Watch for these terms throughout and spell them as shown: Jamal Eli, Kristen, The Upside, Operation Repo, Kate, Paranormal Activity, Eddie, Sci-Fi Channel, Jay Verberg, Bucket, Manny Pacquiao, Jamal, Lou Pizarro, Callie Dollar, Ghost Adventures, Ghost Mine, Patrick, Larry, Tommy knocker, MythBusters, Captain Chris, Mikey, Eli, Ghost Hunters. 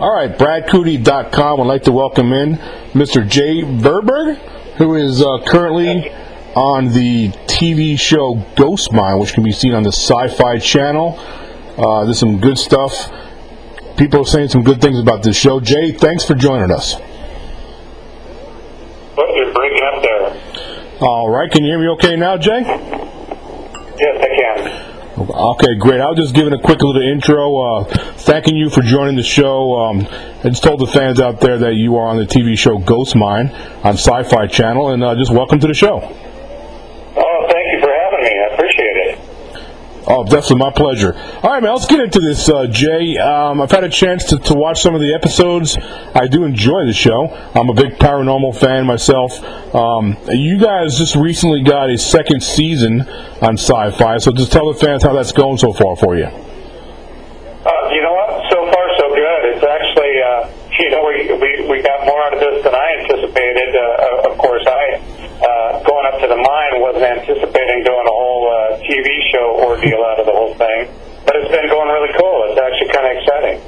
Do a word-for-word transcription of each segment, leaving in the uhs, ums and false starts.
All right, Brad Cootie dot com would like to welcome in Mister Jay Verberg, who is uh, currently on the T V show Ghost Mine, which can be seen on the Sci-Fi Channel. Uh, there's some good stuff. People are saying some good things about this show. Jay, thanks for joining us. Well, you're breaking up there. All right, can you hear me okay now, Jay? Yes, I can. Okay, great. I was just giving a quick little intro, uh, thanking you for joining the show. Um, I just told the fans out there that you are on the T V show Ghost Mine on Sci-Fi Channel, and uh, just welcome to the show. Oh, thank you for having me. I appreciate it. Oh, definitely my pleasure. All right, man, let's get into this, uh, Jay. Um, I've had a chance to, to watch some of the episodes. I do enjoy the show. I'm a big paranormal fan myself. Um, you guys just recently got a second season on Sci-Fi, so just tell the fans how that's going so far for you. Uh, you know what? So far, so good. It's actually, uh, you know, we, we, we got more out of this than I anticipated. Uh, of course, I... Uh, going up to the mine, wasn't anticipating doing a whole uh, T V show ordeal out of the whole thing, but it's been going really cool. It's actually kind of exciting.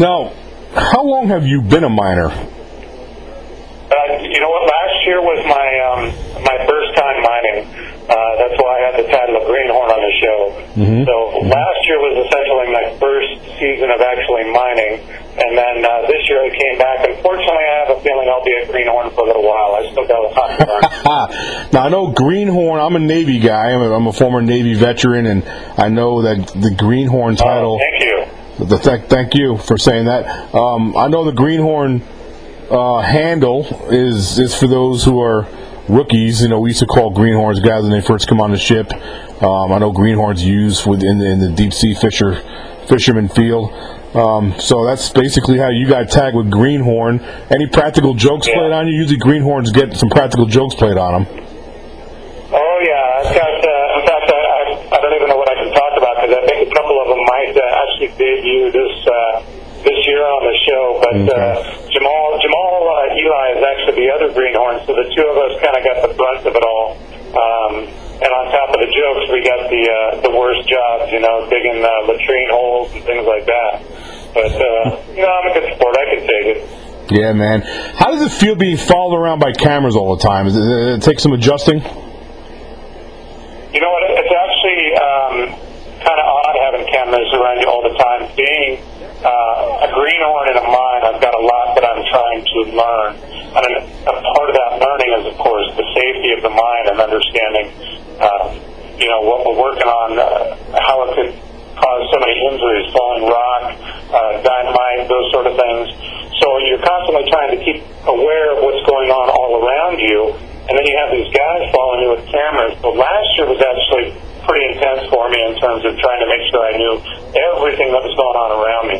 Now, how long have you been a miner? Uh, you know what? Last year was my um, my first time mining. Uh, that's why I had the title of Greenhorn on the show. Mm-hmm. So mm-hmm. last year was essentially my first season of actually mining. And then uh, this year I came back. Unfortunately, I have a feeling I'll be a Greenhorn for a little while. I still got a lot to learn. Now, I know Greenhorn, I'm a Navy guy. I'm a, I'm a former Navy veteran, and I know that the Greenhorn title... Oh, thank you. The th- thank you for saying that. Um, I know the Greenhorn uh, handle is, is for those who are rookies. You know, we used to call Greenhorns guys when they first come on the ship. Um, I know Greenhorns used within the, in the deep-sea fisher fisherman field. Um, so that's basically how you got tagged with Greenhorn. Any practical jokes yeah. played on you? Usually Greenhorns get some practical jokes played on them. Oh, yeah. I've got, uh, in fact, I, I don't even know what I can talk about because I think a couple of them might uh, actually debut this uh, this year on the show. But okay. uh, Jamal, Jamal uh, Eli is actually the other Greenhorn, so the two of us kind of got the brunt of it all. Um, and on top of the jokes, we got the uh, the worst jobs, you know, digging uh, latrine holes and things like that. But, uh, you know, I'm a good sport. I can take it. Yeah, man. How does it feel being followed around by cameras all the time? Does it, it take some adjusting? You know what? It's actually um, kind of odd having cameras around you all the time. Being uh, a Greenhorn in a mine, I've got a lot that I'm trying to learn. And a part of that learning is, of course, the safety of the mine and understanding, uh, you know, what we're working on, uh, how it could cause so many injuries, falling rock, uh, dynamite, those sort of things. So you're constantly trying to keep aware of what's going on all around you, and then you have these guys following you with cameras. But last year was actually pretty intense for me in terms of trying to make sure I knew everything that was going on around me.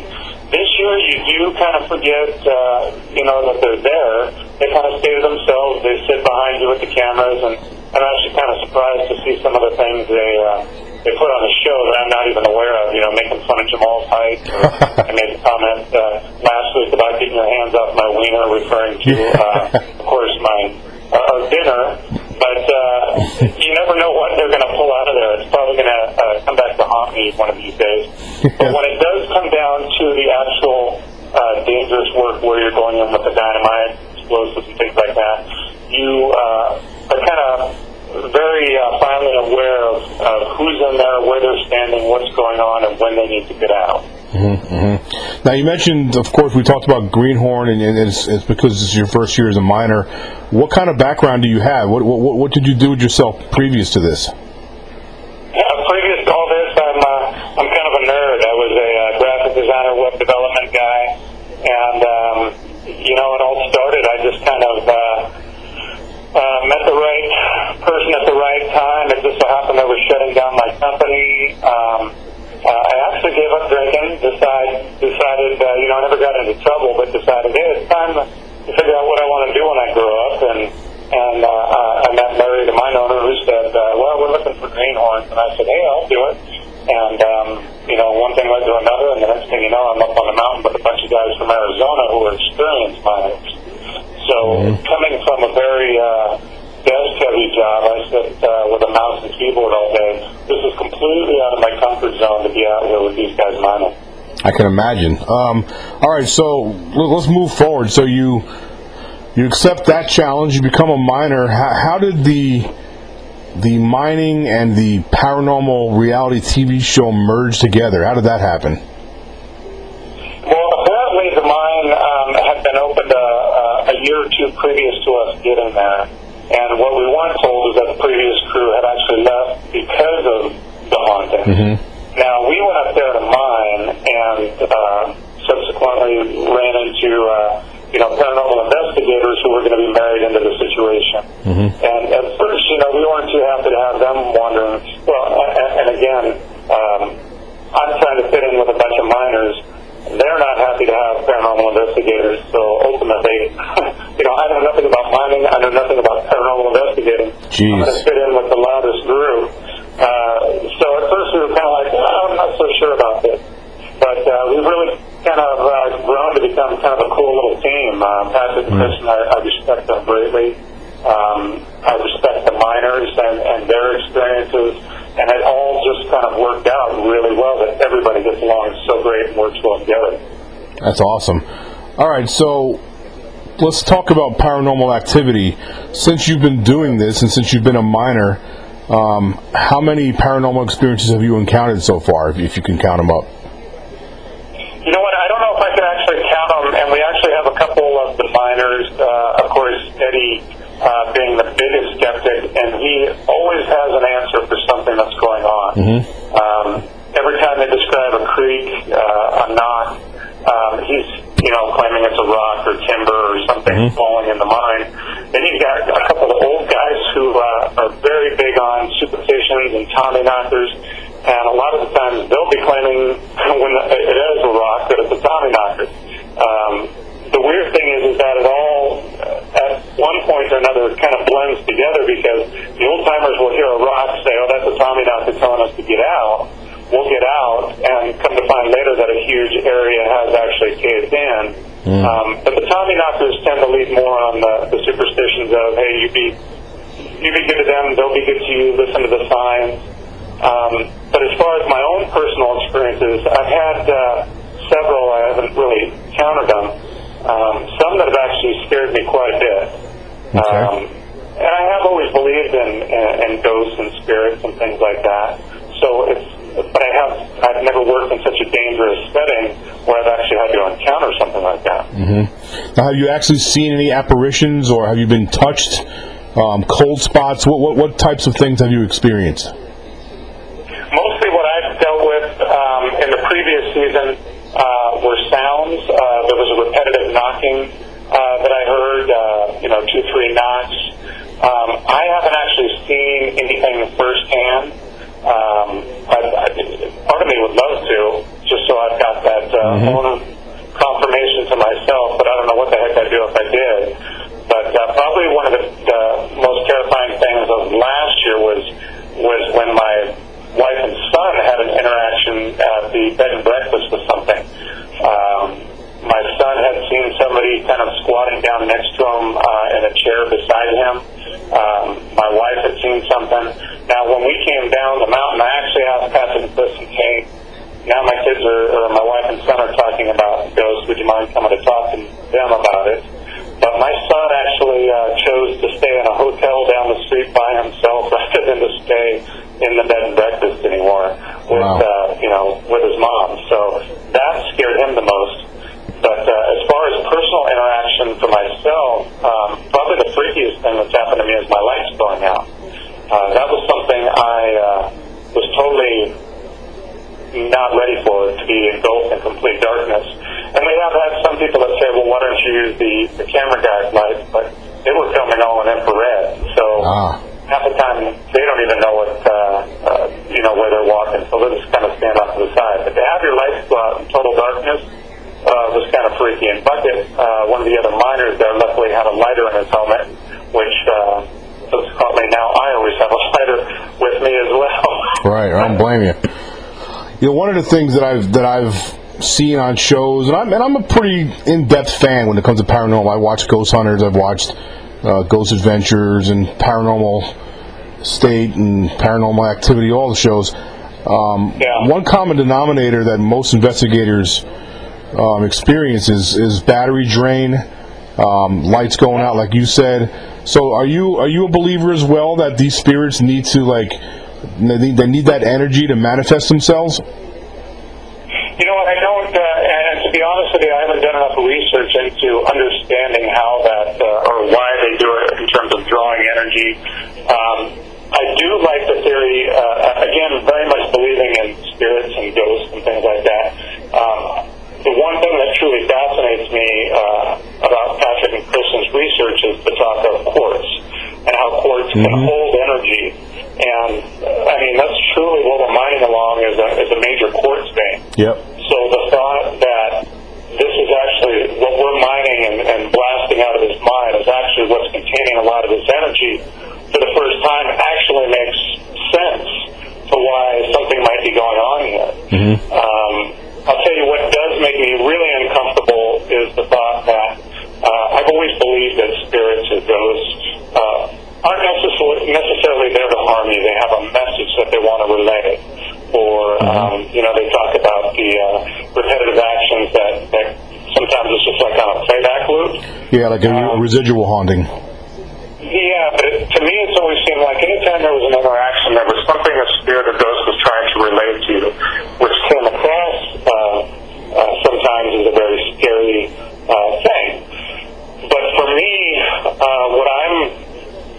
This year you do kind of forget, uh, you know, that they're there. They kind of stay to themselves. They sit behind you with the cameras, and I'm actually kind of surprised to see some of the things they... Uh, they put on a show that I'm not even aware of, you know, making fun of Jamal's height. I made a comment uh, last week about getting your hands off my wiener, referring to, uh, of course, my uh, dinner. But uh, you never know what they're going to pull out of there. It's probably going to uh, come back to haunt me one of these days. But when it does come down to the actual uh, dangerous work where you're going in with the dynamite, explosives, and things like that, you uh, are kind of... very uh, finally aware of, of who's in there, where they're standing, what's going on, and when they need to get out. Mm-hmm, mm-hmm. Now, you mentioned, of course, we talked about Greenhorn, and it's, it's because this is your first year as a miner. What kind of background do you have? What, what, what did you do with yourself previous to this? Yeah, previous to all this, I'm, uh, I'm kind of a nerd. I was a uh, graphic designer, web development guy, and, um, you know, it all started. I just kind of... Uh, Uh, met the right person at the right time. It just so happened they were shutting down my company. Um, uh, I actually gave up drinking, decided, decided uh, you know, I never got into trouble, but decided, hey, it's time to figure out what I want to do when I grow up. And and uh, I met Larry, the mine owner, who said, uh, well, we're looking for Greenhorns. And I said, hey, I'll do it. And, um, you know, one thing led to another, and the next thing you know, I'm up on the mountain with a bunch of guys from Arizona who are experienced miners. So mm-hmm. coming from a very uh, desk-heavy job, I sit uh, with a mouse and keyboard all day. This is completely out of my comfort zone to be out here with these guys mining. I can imagine. Um, all right, so let's move forward. So you you accept that challenge. You become a miner. How, how did the the mining and the paranormal reality T V show merge together? How did that happen? Well, apparently the mine um, had been opened a, a year or two previous to us getting there. And what we weren't told is that the previous crew had actually left because of the haunting. Mm-hmm. Now, we went up there to mine and uh, subsequently ran into, uh, you know, paranormal investigators who were going to be married into the situation. Mm-hmm. And at first, you know, we weren't too happy to have them wondering. Well, and, and again, um, I'm trying to fit in with a bunch of miners. They're not happy to have paranormal investigators, so ultimately, you know, I know nothing about mining. I know nothing about paranormal investigating. Jeez. I'm going to fit in with the loudest group. Uh, so at first we were kind of like, oh, I'm not so sure about this. But uh, we've really kind of uh, grown to become kind of a cool little team. Uh, Patrick and Kristen, I, I respect them greatly. Um, I respect the miners and, and their experiences. And it all just kind of worked out really well that everybody gets along so great and works well together. That's awesome. All right, so let's talk about paranormal activity. Since you've been doing this and since you've been a miner, Um, how many paranormal experiences have you encountered so far, if, if you can count them up? You know what, I don't know if I can actually count them, and we actually have a couple of the miners, uh, of course, Eddie uh, being the biggest skeptic, and he always has an answer for something that's going on. Mm-hmm. Um, every time they describe a creak, uh, a knock, um, he's, you know, claiming it's a rock or timber or something mm-hmm. falling in the mine. Then you've got a couple of old guys who uh, are very big on superstitions and Tommy knockers, and a lot of the times they'll be claiming when it is a rock that it's a Tommy knocker. Um, the weird thing is, is that it all, at one point or another, kind of blends together because the old timers will hear a rock, say, "Oh, that's a Tommy knocker telling us to get out." We'll get out, and come to find later that a huge area has actually caved in. Mm. Um, but the Tommy knockers tend to lead more on the, the superstitions of, hey, you be you be good to them, they'll be good to you, listen to the signs. Um, but as far as my own personal experiences, I've had uh, several, I haven't really counted them, um, some that have actually scared me quite a bit. Okay. Um, and I have always believed in, in, in ghosts and spirits and things like that. So it's, but I have, I've never worked in such a dangerous setting where I've actually had to encounter something like that. Mm-hmm. Now, have you actually seen any apparitions, or have you been touched? Um, cold spots? What, what what types of things have you experienced? Mostly, what I've dealt with um, in the previous season uh, were sounds. Uh, there was a repetitive knocking uh, that I heard. Uh, you know, two, three knocks. Um, I haven't actually seen anything firsthand. Um, I, I, part of me would love to, just so I've got that uh, mm-hmm. own confirmation to myself, but I don't know what the heck I'd do if I did. But uh, probably one of the, the most terrifying things of last year was was when my wife and son had an interaction at the bed and breakfast with something. Um, my son had seen somebody kind of squatting down next to him uh, in a chair beside him. Um, my wife had seen something. Now, when we came down the mountain, I actually asked Captain Chris and Kate. Now my kids are, or my wife and son are talking about ghosts. Would you mind coming to talk to them about it? But my son actually uh, chose to stay in a hotel down the street by himself rather than to stay in the bed and breakfast anymore with, wow. uh, you know, with his mom. So that scared him the most. But uh, as far as personal interaction for myself, um, probably the freakiest thing that's happened to me is my lights going out. Uh, that was something I uh, was totally not ready for, to be engulfed in complete darkness. And we have had some people that say, well, why don't you use the, the camera guy's lights? But they were filming all in infrared, so ah. half the time they don't even know what uh, uh, you know where they're walking, so they'll just kind of stand off to the side. But to have your lights go out in total darkness uh, was kind of freaky. And Bucket, uh, one of the other miners there, luckily had a lighter in his helmet, which... Uh, now I always have a lighter with me as well. Right, I don't blame you. You know, one of the things that I've that I've seen on shows, and I'm and I'm a pretty in-depth fan when it comes to paranormal. I watch Ghost Hunters, I've watched uh, Ghost Adventures, and Paranormal State, and Paranormal Activity, all the shows. Um, yeah. One common denominator that most investigators um, experience is, is battery drain, um, lights going out, like you said. So, are you are you a believer as well that these spirits need to like they need, they need that energy to manifest themselves? You know, I don't, uh, and to be honest with you, I haven't done enough research into understanding how that, uh, or why they do it in terms of drawing energy. Um, I do like the theory, uh, again, very much believing in spirits and ghosts and things like that. Um, the one thing that truly fascinates me uh, about Patrick and Kristen's research is the talk of quartz and how quartz mm-hmm. can hold energy. And, I mean, that's truly what we're mining along is a, is a major quartz vein. Yep. So the thought that this is actually what we're mining and, and blasting out of this mine is actually what's containing a lot of this energy for the first time actually makes sense to why something might be going on here. Mm-hmm. Um, I'll tell you what does make me really uncomfortable is the thought that uh, I've always believed that spirits are ghosts. Uh, aren't necessarily there to harm you. They have a message that they want to relay. Or, uh-huh. um, you know, they talk about the uh, repetitive actions that, that sometimes it's just like on a playback loop. Yeah, like a um, residual haunting. Yeah, but it, to me it's always seemed like any time there was an interaction, there was something a spirit or ghost was trying to relate to, which came across uh, uh, sometimes as a very scary uh, thing. But for me, uh, what I'm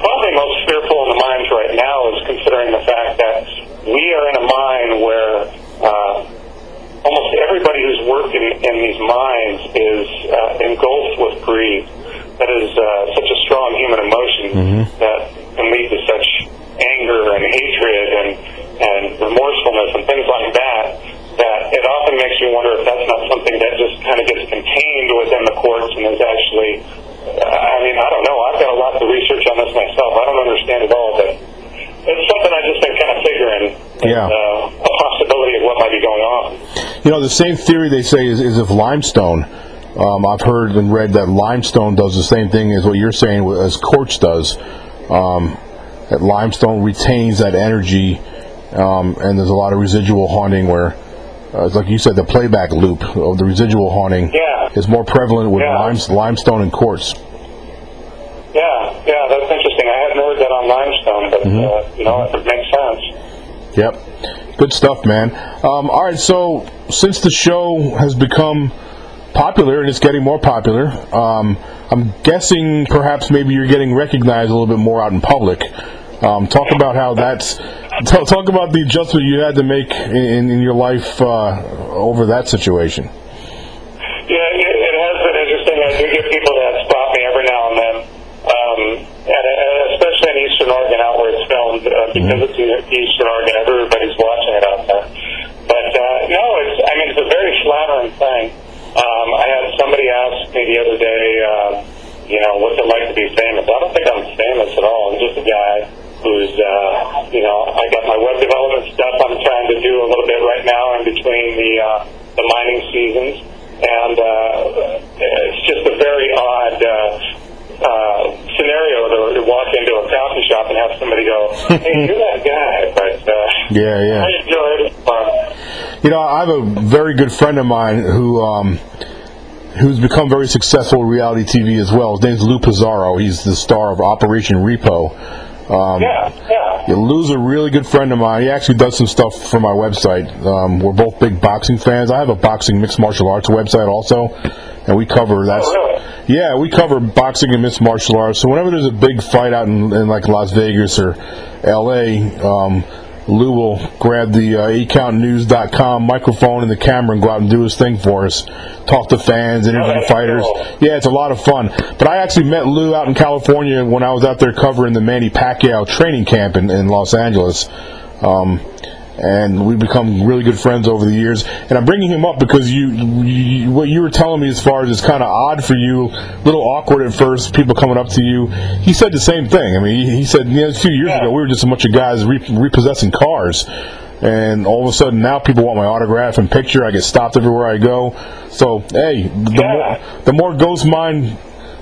probably most fearful in the mines right now is considering the fact that we are in a mine where uh, almost everybody who's working in these mines is uh, engulfed with greed. That is uh, such a strong human emotion mm-hmm. that can lead to such anger and hatred and, and remorsefulness and things like that, that it often makes you wonder if that's not something that just kind of gets contained within the courts and is actually... I mean, I don't know. I've got a lot of research on this myself. I don't understand it all, but it's something I've just been kind of figuring. Yeah. And, uh, a possibility of what might be going on. You know, the same theory they say is, is of limestone. Um, I've heard and read that limestone does the same thing as what you're saying as quartz does. Um, that limestone retains that energy, um, and there's a lot of residual haunting where, uh, it's like you said, the playback loop of the residual haunting yeah. is more prevalent with yeah. limes, limestone and quartz. Yeah, yeah, that's interesting. I hadn't heard that on limestone, but mm-hmm. uh, you know, it makes sense. Yep, good stuff, man. Um, all right, so since the show has become popular, and it's getting more popular. Um, I'm guessing perhaps maybe you're getting recognized a little bit more out in public. Um, talk about how that's... T- talk about the adjustment you had to make in, in your life uh, over that situation. Yeah, it, it has been interesting. I do get people that spot me every now and then, um, and, and especially in Eastern Oregon, out where it's filmed, uh, because mm-hmm. it's Eastern Oregon, everybody's watching it out there. But, uh, no, it's, I mean, it's a very flattering thing. Um, I had somebody ask me the other day, uh, you know, what's it like to be famous? I don't think I'm famous at all. I'm just a guy who's, uh, you know, I got my web development stuff I'm trying to do a little bit right now in between the uh, the mining seasons. And uh, it's just a very odd uh, uh, scenario to, to walk into a coffee shop and have somebody go, hey, you're that guy. But uh, yeah, yeah. I enjoyed it. You know, I have a very good friend of mine who um, who's become very successful in reality T V as well. His name's Lou Pizarro. He's the star of Operation Repo. Um, yeah, yeah. Lou's a really good friend of mine. He actually does some stuff for my website. Um, we're both big boxing fans. I have a boxing mixed martial arts website also, and we cover that. Oh, really? Yeah, we cover boxing and mixed martial arts. So whenever there's a big fight out in, in like Las Vegas or L A, um, Lou will grab the uh, e count news dot com microphone and the camera and go out and do his thing for us. Talk to fans, interview oh, fighters. Cool. Yeah, it's a lot of fun. But I actually met Lou out in California when I was out there covering the Manny Pacquiao training camp in, in Los Angeles. Um, and we've become really good friends over the years. And I'm bringing him up because you, you what you were telling me as far as it's kind of odd for you, a little awkward at first, people coming up to you. He said the same thing. I mean, he, he said, you know, a few years yeah. ago, we were just a bunch of guys re- repossessing cars. And all of a sudden, now people want my autograph and picture. I get stopped everywhere I go. So, hey, the, yeah. more, the more Ghost Mine,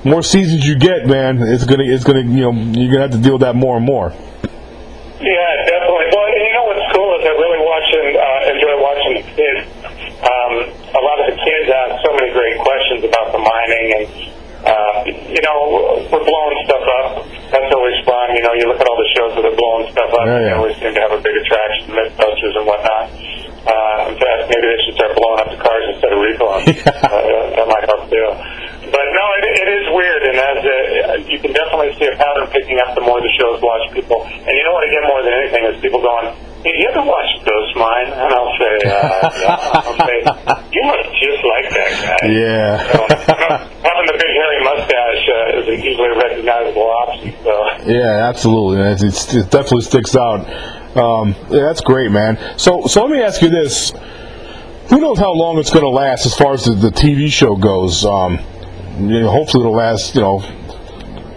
more seasons you get, man, it's gonna, it's gonna, you know, you're gonna have to deal with that more and more. Yeah, definitely. Well, you know what's cool is I really watch uh, is um, a lot of the kids ask so many great questions about the mining, and uh, you know, we're blowing stuff up. That's always fun. You know, you look at all the shows that are blowing stuff up, yeah, yeah. and they always seem to have a big attraction to MythBusters and whatnot. Uh, in fact, maybe they should start blowing up the cars instead of recalling. uh, that might help too. But no, it, it is weird, and as a, you can definitely see a pattern picking up the more the shows watch people. And you know what? Again, more than anything, is people going, "Hey, you ever watch Ghost Mine?" And I'll say, uh, yeah. "I'll say, you look just like that guy." Yeah. So, having the big hairy mustache uh, is an easily recognizable option. So. Yeah, absolutely. It's, it definitely sticks out. Um, yeah, that's great, man. So, so let me ask you this: who knows how long it's going to last as far as the, the T V show goes? Um, you know, hopefully, it'll last, you know,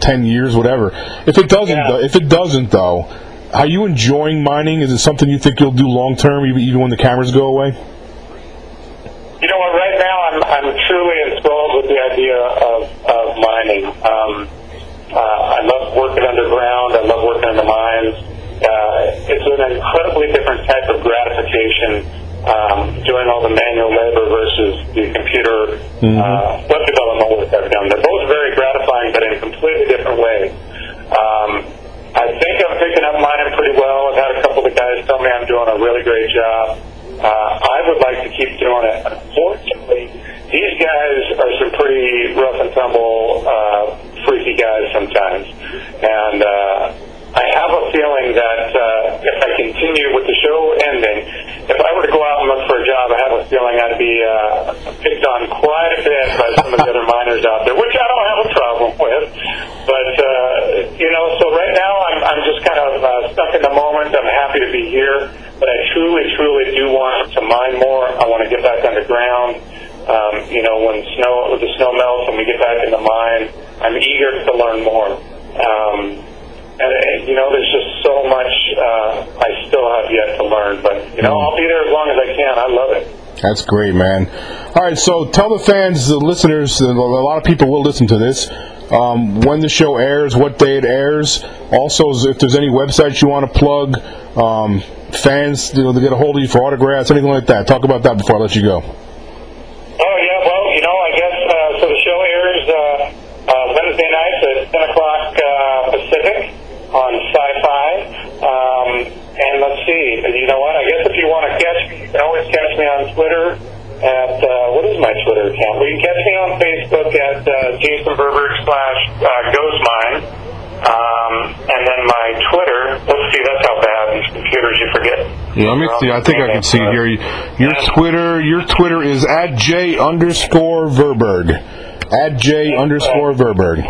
ten years, whatever. If it doesn't, yeah. though, if it doesn't, though, are you enjoying mining? Is it something you think you'll do long term, even, even when the cameras go away? You know what? Right now, I'm I'm truly enthralled with the idea of of mining. Um, uh, I love working underground. I love working in the mines. Uh, it's an incredibly different type of gratification um, doing all the manual labor versus the computer mm-hmm. uh, web development work I've done. They're both very gratifying, but in a completely different way. Um, I think I'm picking up mine pretty well. I've had a couple of guys tell me I'm doing a really great job. Uh, I would like to keep doing it. Unfortunately, these guys are some pretty rough and tumble, uh, freaky guys sometimes. And... Uh, I have a feeling that uh, if I continue with the show ending, if I were to go out and look for a job, I have a feeling I'd be uh, picked on quite a bit by some of the other miners out there, which I don't have a problem with. But, uh, you know, so right now I'm, I'm just kind of uh, stuck in the moment. I'm happy to be here, but I truly, truly do want to mine more. I want to get back underground. Um, you know, when snow, when the snow melts and we get back in the mine, I'm eager to learn more. Um, And, you know, there's just so much uh, I still have yet to learn. But, you know, I'll be there as long as I can. I love it. That's great, man. All right, so tell the fans, the listeners, a lot of people will listen to this, um, when the show airs, what day it airs. Also, if there's any websites you want to plug, um, fans, you know, to get a hold of you for autographs, anything like that. Talk about that before I let you go. Oh, yeah, well, you know, I guess, uh, so the show airs uh, uh, Wednesday nights at ten o'clock uh, Pacific. On Sci-Fi, um, and let's see, you know what, I guess if you want to catch me, you can always catch me on Twitter at, uh, what is my Twitter account? Well, you can catch me on Facebook at uh, Jason Verberg slash Ghost Mine, um, and then my Twitter, let's see, that's how bad these computers, you forget. Yeah, let me um, see, I think I can see it here. Your Twitter, your Twitter is at J underscore Verberg, at J underscore Verberg.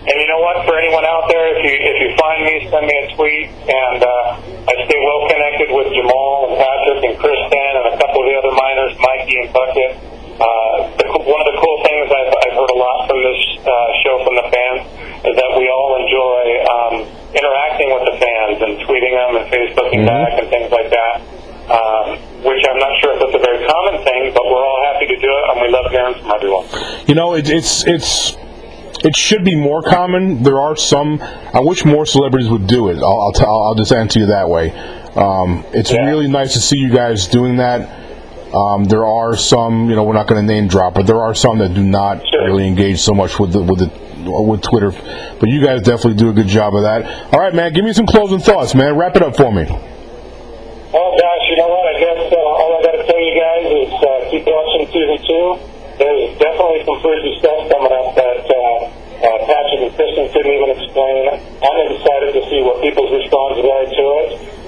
And you know what? For anyone out there, if you if you find me, send me a tweet. And uh, I stay well connected with Jamal and Patrick and Kristen and a couple of the other miners, Mikey and Bucket. Uh, the, one of the cool things I've, I've heard a lot from this uh, show from the fans is that we all enjoy um, interacting with the fans and tweeting them and Facebooking mm-hmm. back and things like that. Um, which I'm not sure if it's a very common thing, but we're all happy to do it, and we love hearing from everyone. You know, it, it's it's. It should be more common. There are some. I wish more celebrities would do it. I'll I'll, t- I'll just answer you that way. Um, it's yeah. really nice to see you guys doing that. Um, there are some, you know, we're not going to name drop, but there are some that do not sure. really engage so much with the, with the, with Twitter. But you guys definitely do a good job of that. All right, man. Give me some closing thoughts, man. Wrap it up for me. Well, gosh, you know what? I guess uh, all I got to tell you guys is uh, keep watching season two. There's definitely some crazy stuff coming up that uh, uh, Patrick and Kristen couldn't even explain. I'm excited to see what people's responses are to it.